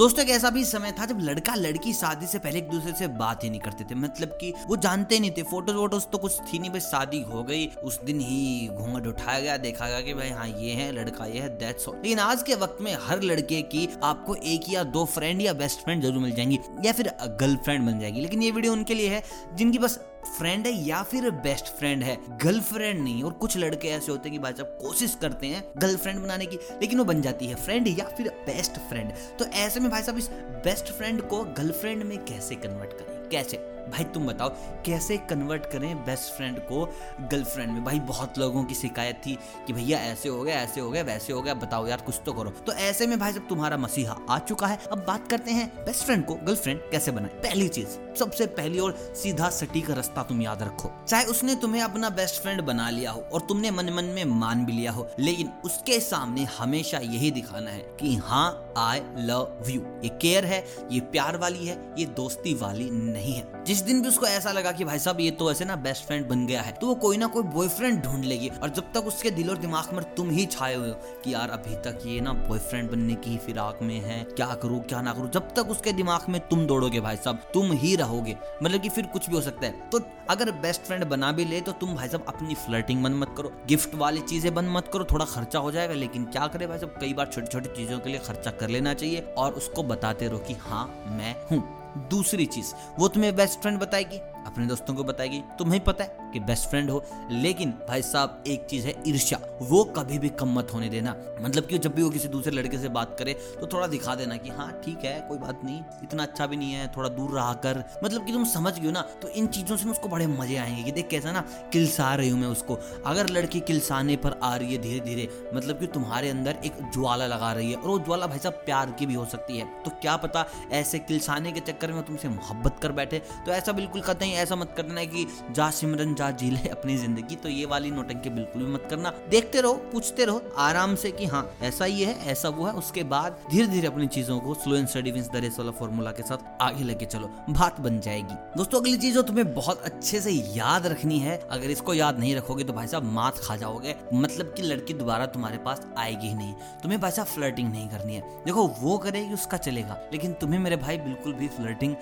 दोस्तों एक ऐसा भी समय था जब लड़का लड़की शादी से पहले एक दूसरे से बात ही नहीं करते थे, मतलब कि वो जानते नहीं थे। फोटोज वोटोज तो कुछ थी नहीं, बस शादी हो गई उस दिन ही घूंघट उठाया गया, देखा गया कि भाई हाँ ये है लड़का, ये है दैट्स ऑल। लेकिन आज के वक्त में हर लड़के की आपको एक या दो फ्रेंड या बेस्ट फ्रेंड जरूर मिल जाएंगी या फिर गर्लफ्रेंड बन जाएगी। लेकिन ये वीडियो उनके लिए है जिनकी बस फ्रेंड है या फिर बेस्ट फ्रेंड है, गर्लफ्रेंड नहीं। और कुछ लड़के ऐसे होते हैं कि भाई कोशिश करते हैं गर्लफ्रेंड बनाने की लेकिन वो बन जाती है फ्रेंड या फिर बेस्ट फ्रेंड। तो ऐसे में भाई साहब इस बेस्ट फ्रेंड को गर्लफ्रेंड में कैसे कन्वर्ट करें, कैसे भाई तुम बताओ कैसे कन्वर्ट करें बेस्ट फ्रेंड को गर्लफ्रेंड में। भाई बहुत लोगों की शिकायत थी कि भैया ऐसे हो गया, ऐसे हो गया, वैसे हो गया, बताओ यार कुछ तो करो। तो ऐसे में भाई साहब तुम्हारा मसीहा आ चुका है। अब बात करते हैं बेस्ट फ्रेंड को गर्लफ्रेंड कैसे बनाए। पहली चीज, सबसे पहली और सीधा सटीक रास्ता तुम याद रखो। चाहे उसने तुम्हें अपना बेस्ट फ्रेंड बना लिया हो और तुमने मन मन में मान भी लिया हो, लेकिन उसके सामने हमेशा यही दिखाना है कि हाँ आई लव यू। ये केयर है, ये प्यार वाली है, ये दोस्ती वाली नहीं है। जिस दिन भी उसको ऐसा लगा कि भाई साहब ये तो ऐसे ना बेस्ट फ्रेंड बन गया है, तो वो कोई ना कोई बॉयफ्रेंड ढूंढ लेगी। और जब तक उसके दिल और दिमाग में तुम ही छाए हुए हो कि यार अभी तक ये ना बॉयफ्रेंड बनने की फिराक में है, क्या करूँ क्या ना करूँ, जब तक उसके दिमाग में तुम दौड़ोगे भाई साहब तुम ही रहोगे, मतलब कि फिर कुछ भी हो सकता है। तो अगर बेस्ट फ्रेंड बना भी ले तो तुम भाई साहब अपनी फ्लर्टिंग बंद मत करो, गिफ्ट वाली चीजें बंद मत करो, थोड़ा खर्चा हो जाएगा लेकिन क्या करे भाई साहब, कई बार छोटी छोटी चीजों के लिए खर्चा कर लेना चाहिए और उसको बताते रहो कि हाँ मैं हूँ। दूसरी चीज, वो तुम्हें बेस्ट फ्रेंड बताएगी, अपने दोस्तों को बताएगी, तुम्हें पता है कि बेस्ट फ्रेंड हो, लेकिन भाई साहब एक चीज है ईर्ष्या, वो कभी भी कम मत होने देना। मतलब कि जब भी वो किसी दूसरे लड़के से बात करे तो थोड़ा दिखा देना कि हाँ ठीक है कोई बात नहीं, इतना अच्छा भी नहीं है, थोड़ा दूर रहा कर, मतलब कि तुम समझ गए ना। तो इन चीजों से उसको बड़े मजे आएंगे कि देख कैसा ना किलसा रही हूं मैं उसको। अगर लड़की किलसाने पर आ रही है धीरे धीरे, मतलब कि तुम्हारे अंदर एक ज्वाला लगा रही है और वो ज्वाला भाई साहब प्यार की भी हो सकती है। तो क्या पता ऐसे किलसाने के चक्कर में तुमसे मोहब्बत कर बैठे। तो ऐसा बिल्कुल कहते हैं ऐसा मत करना है कि जा सिमरन जा जी ले अपनी जिंदगी, तो ये वाली नोटंकी बिल्कुल भी मत करना। देखते रहो, पूछते रहो आराम से कि हाँ ऐसा ये है, ऐसा वो है। उसके बाद धीरे धीरे अपनी चीजों को slow and steady wins the race वाला फॉर्मूला के साथ आगे लेके चलो, बात बन जाएगी। दोस्तों अगली चीज जो तुम्हें बहुत अच्छे से याद रखनी है, अगर इसको याद नहीं रखोगे तो भाई साहब मात खा जाओगे, मतलब कि लड़की दोबारा तुम्हारे पास आएगी ही नहीं। तुम्हें भाई साहब फ्लर्टिंग नहीं करनी है। देखो वो करेगी उसका चलेगा, लेकिन तुम्हें मेरे भाई बिल्कुल भी फ्लर्टिंग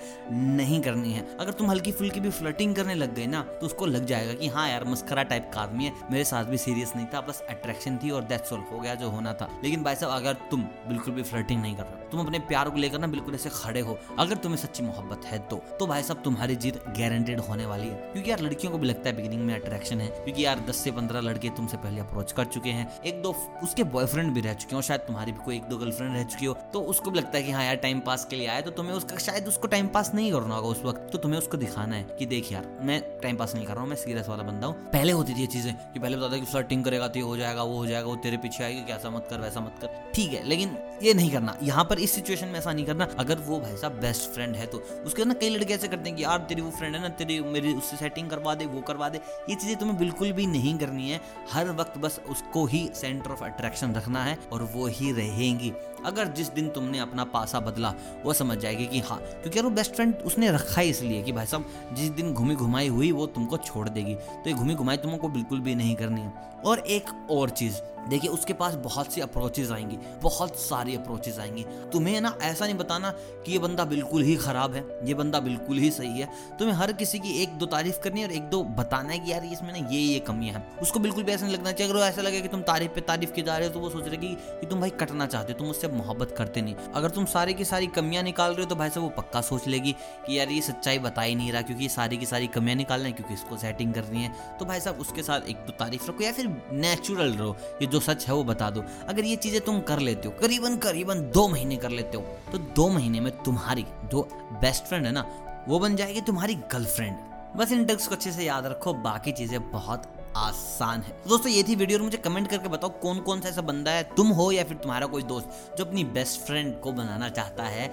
नहीं करनी है। अगर तुम हल्की फुल्की भी फ्लर्टिंग करने लग गए ना तो उसको लग जाएगा कि हाँ यार मस्करा टाइप का आदमी है, मेरे साथ भी सीरियस नहीं था, बस अट्रैक्शन थी और दैट्स ऑल, हो गया जो होना था। लेकिन भाई साहब अगर तुम बिल्कुल भी फ्लर्टिंग नहीं कर रहे, तुम अपने प्यार को लेकर ना बिल्कुल ऐसे खड़े हो, अगर तुम्हें सच्ची मोहब्बत है तो भाई साहब तुम्हारी जीत गारंटेड होने वाली है। क्योंकि यार लड़कियों को भी लगता है बिगिनिंग में अट्रैक्शन है, क्योंकि यार 10 से 15 लड़के तुमसे पहले अप्रोच कर चुके हैं, एक दो उसके बॉयफ्रेंड भी रह चुके हो, शायद तुम्हारी भी कोई एक दो गर्लफ्रेंड रह चुकी हो, तो उसको भी लगता है कि हाँ यार टाइम पास के लिए आया। तो तुम्हें उसका शायद उसको टाइम पास नहीं करना होगा उस वक्त, तो तुम्हें उसको दिखाना है कि देख यार मैं टाइम पास नहीं कर रहा हूँ, मैं सीरियस वाला बंदा हूँ। पहले होती थी ये चीजें कि पहले बताता कि फ्लर्टिंग करेगा तो ये हो जाएगा, वो हो जाएगा, वो तेरे पीछे आएगी कि ऐसा मत कर वैसा मत कर, ठीक है। लेकिन ये नहीं करना, यहाँ पर इस सिचुएशन में ऐसा नहीं करना। अगर वो भाई साहब बेस्ट फ्रेंड है तो उसके ना कई लड़के ऐसे करते हैं कि यार तेरी वो फ्रेंड है ना, तेरी मेरी उससे सेटिंग करवा दे, वो करवा दे। ये चीजें तुम्हें बिल्कुल भी नहीं करनी है। हर वक्त बस उसको ही सेंटर ऑफ अट्रैक्शन रखना है और वो ही रहेंगी। अगर जिस दिन तुमने अपना पासा बदला वो समझ जाएगी कि हाँ, क्योंकि वो बेस्ट फ्रेंड उसने रखा है इसलिए कि भाई साहब जिस दिन घूमी घुमाई हुई वो तुमको छोड़ देगी। तो ये घूमी घुमाई तुमको बिल्कुल भी नहीं करनी है। और एक और चीज़ देखिए, उसके पास बहुत सी अप्रोचेज आएंगी, बहुत सारी अप्रोचेज आएंगी। तुम्हें ना ऐसा नहीं बताना कि ये बंदा बिल्कुल ही ख़राब है, ये बंदा बिल्कुल ही सही है। तुम्हें हर किसी की एक दो तारीफ़ करनी है और एक दो बताना है कि यार इसमें ना ये कमियाँ हैं। उसको बिल्कुल भी ऐसा नहीं लगना चाहिए। अगर वो ऐसा लगे कि तुम तारीफ पे तारीफ किए जा रहे हो तो वो सोच रहे कि तुम भाई कटना चाहते हो, तुम उससे मोहब्बत करते नहीं। अगर तुम सारी की सारी कमियाँ निकाल रहे हो तो भाई साहब वो पक्का सोच लेगी कि यार ये सच्चाई बता ही नहीं रहा, क्योंकि ये सारी की सारी कमियाँ निकालना है, क्योंकि इसको सेटिंग करनी है। तो भाई साहब उसके साथ एक दो तारीफ रखो या फिर नेचुरल रहो, ये जो सच है वो बता दो। अगर ये चीजें तुम कर लेते हो, करीबन 2 महीने कर लेते हो, तो 2 महीने में तुम्हारी जो बेस्ट फ्रेंड है ना वो बन जाएगी तुम्हारी गर्लफ्रेंड। बस इन टिप्स को अच्छे से याद रखो, बाकी चीजें बहुत आसान है। दोस्तों ये थी वीडियो, और मुझे कमेंट करके बताओ कौन कौन सा ऐसा बंदा है, तुम हो या फिर तुम्हारा कोई दोस्त, जो अपनी बेस्ट फ्रेंड को बनाना चाहता है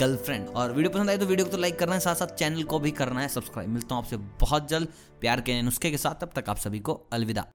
गर्लफ्रेंड। और वीडियो पसंद आए तो वीडियो को तो लाइक करना है, साथ साथ चैनल को भी करना है सब्सक्राइब। मिलता हूँ आपसे बहुत जल्द प्यार के नुस्खे के साथ, तब तक आप सभी को अलविदा।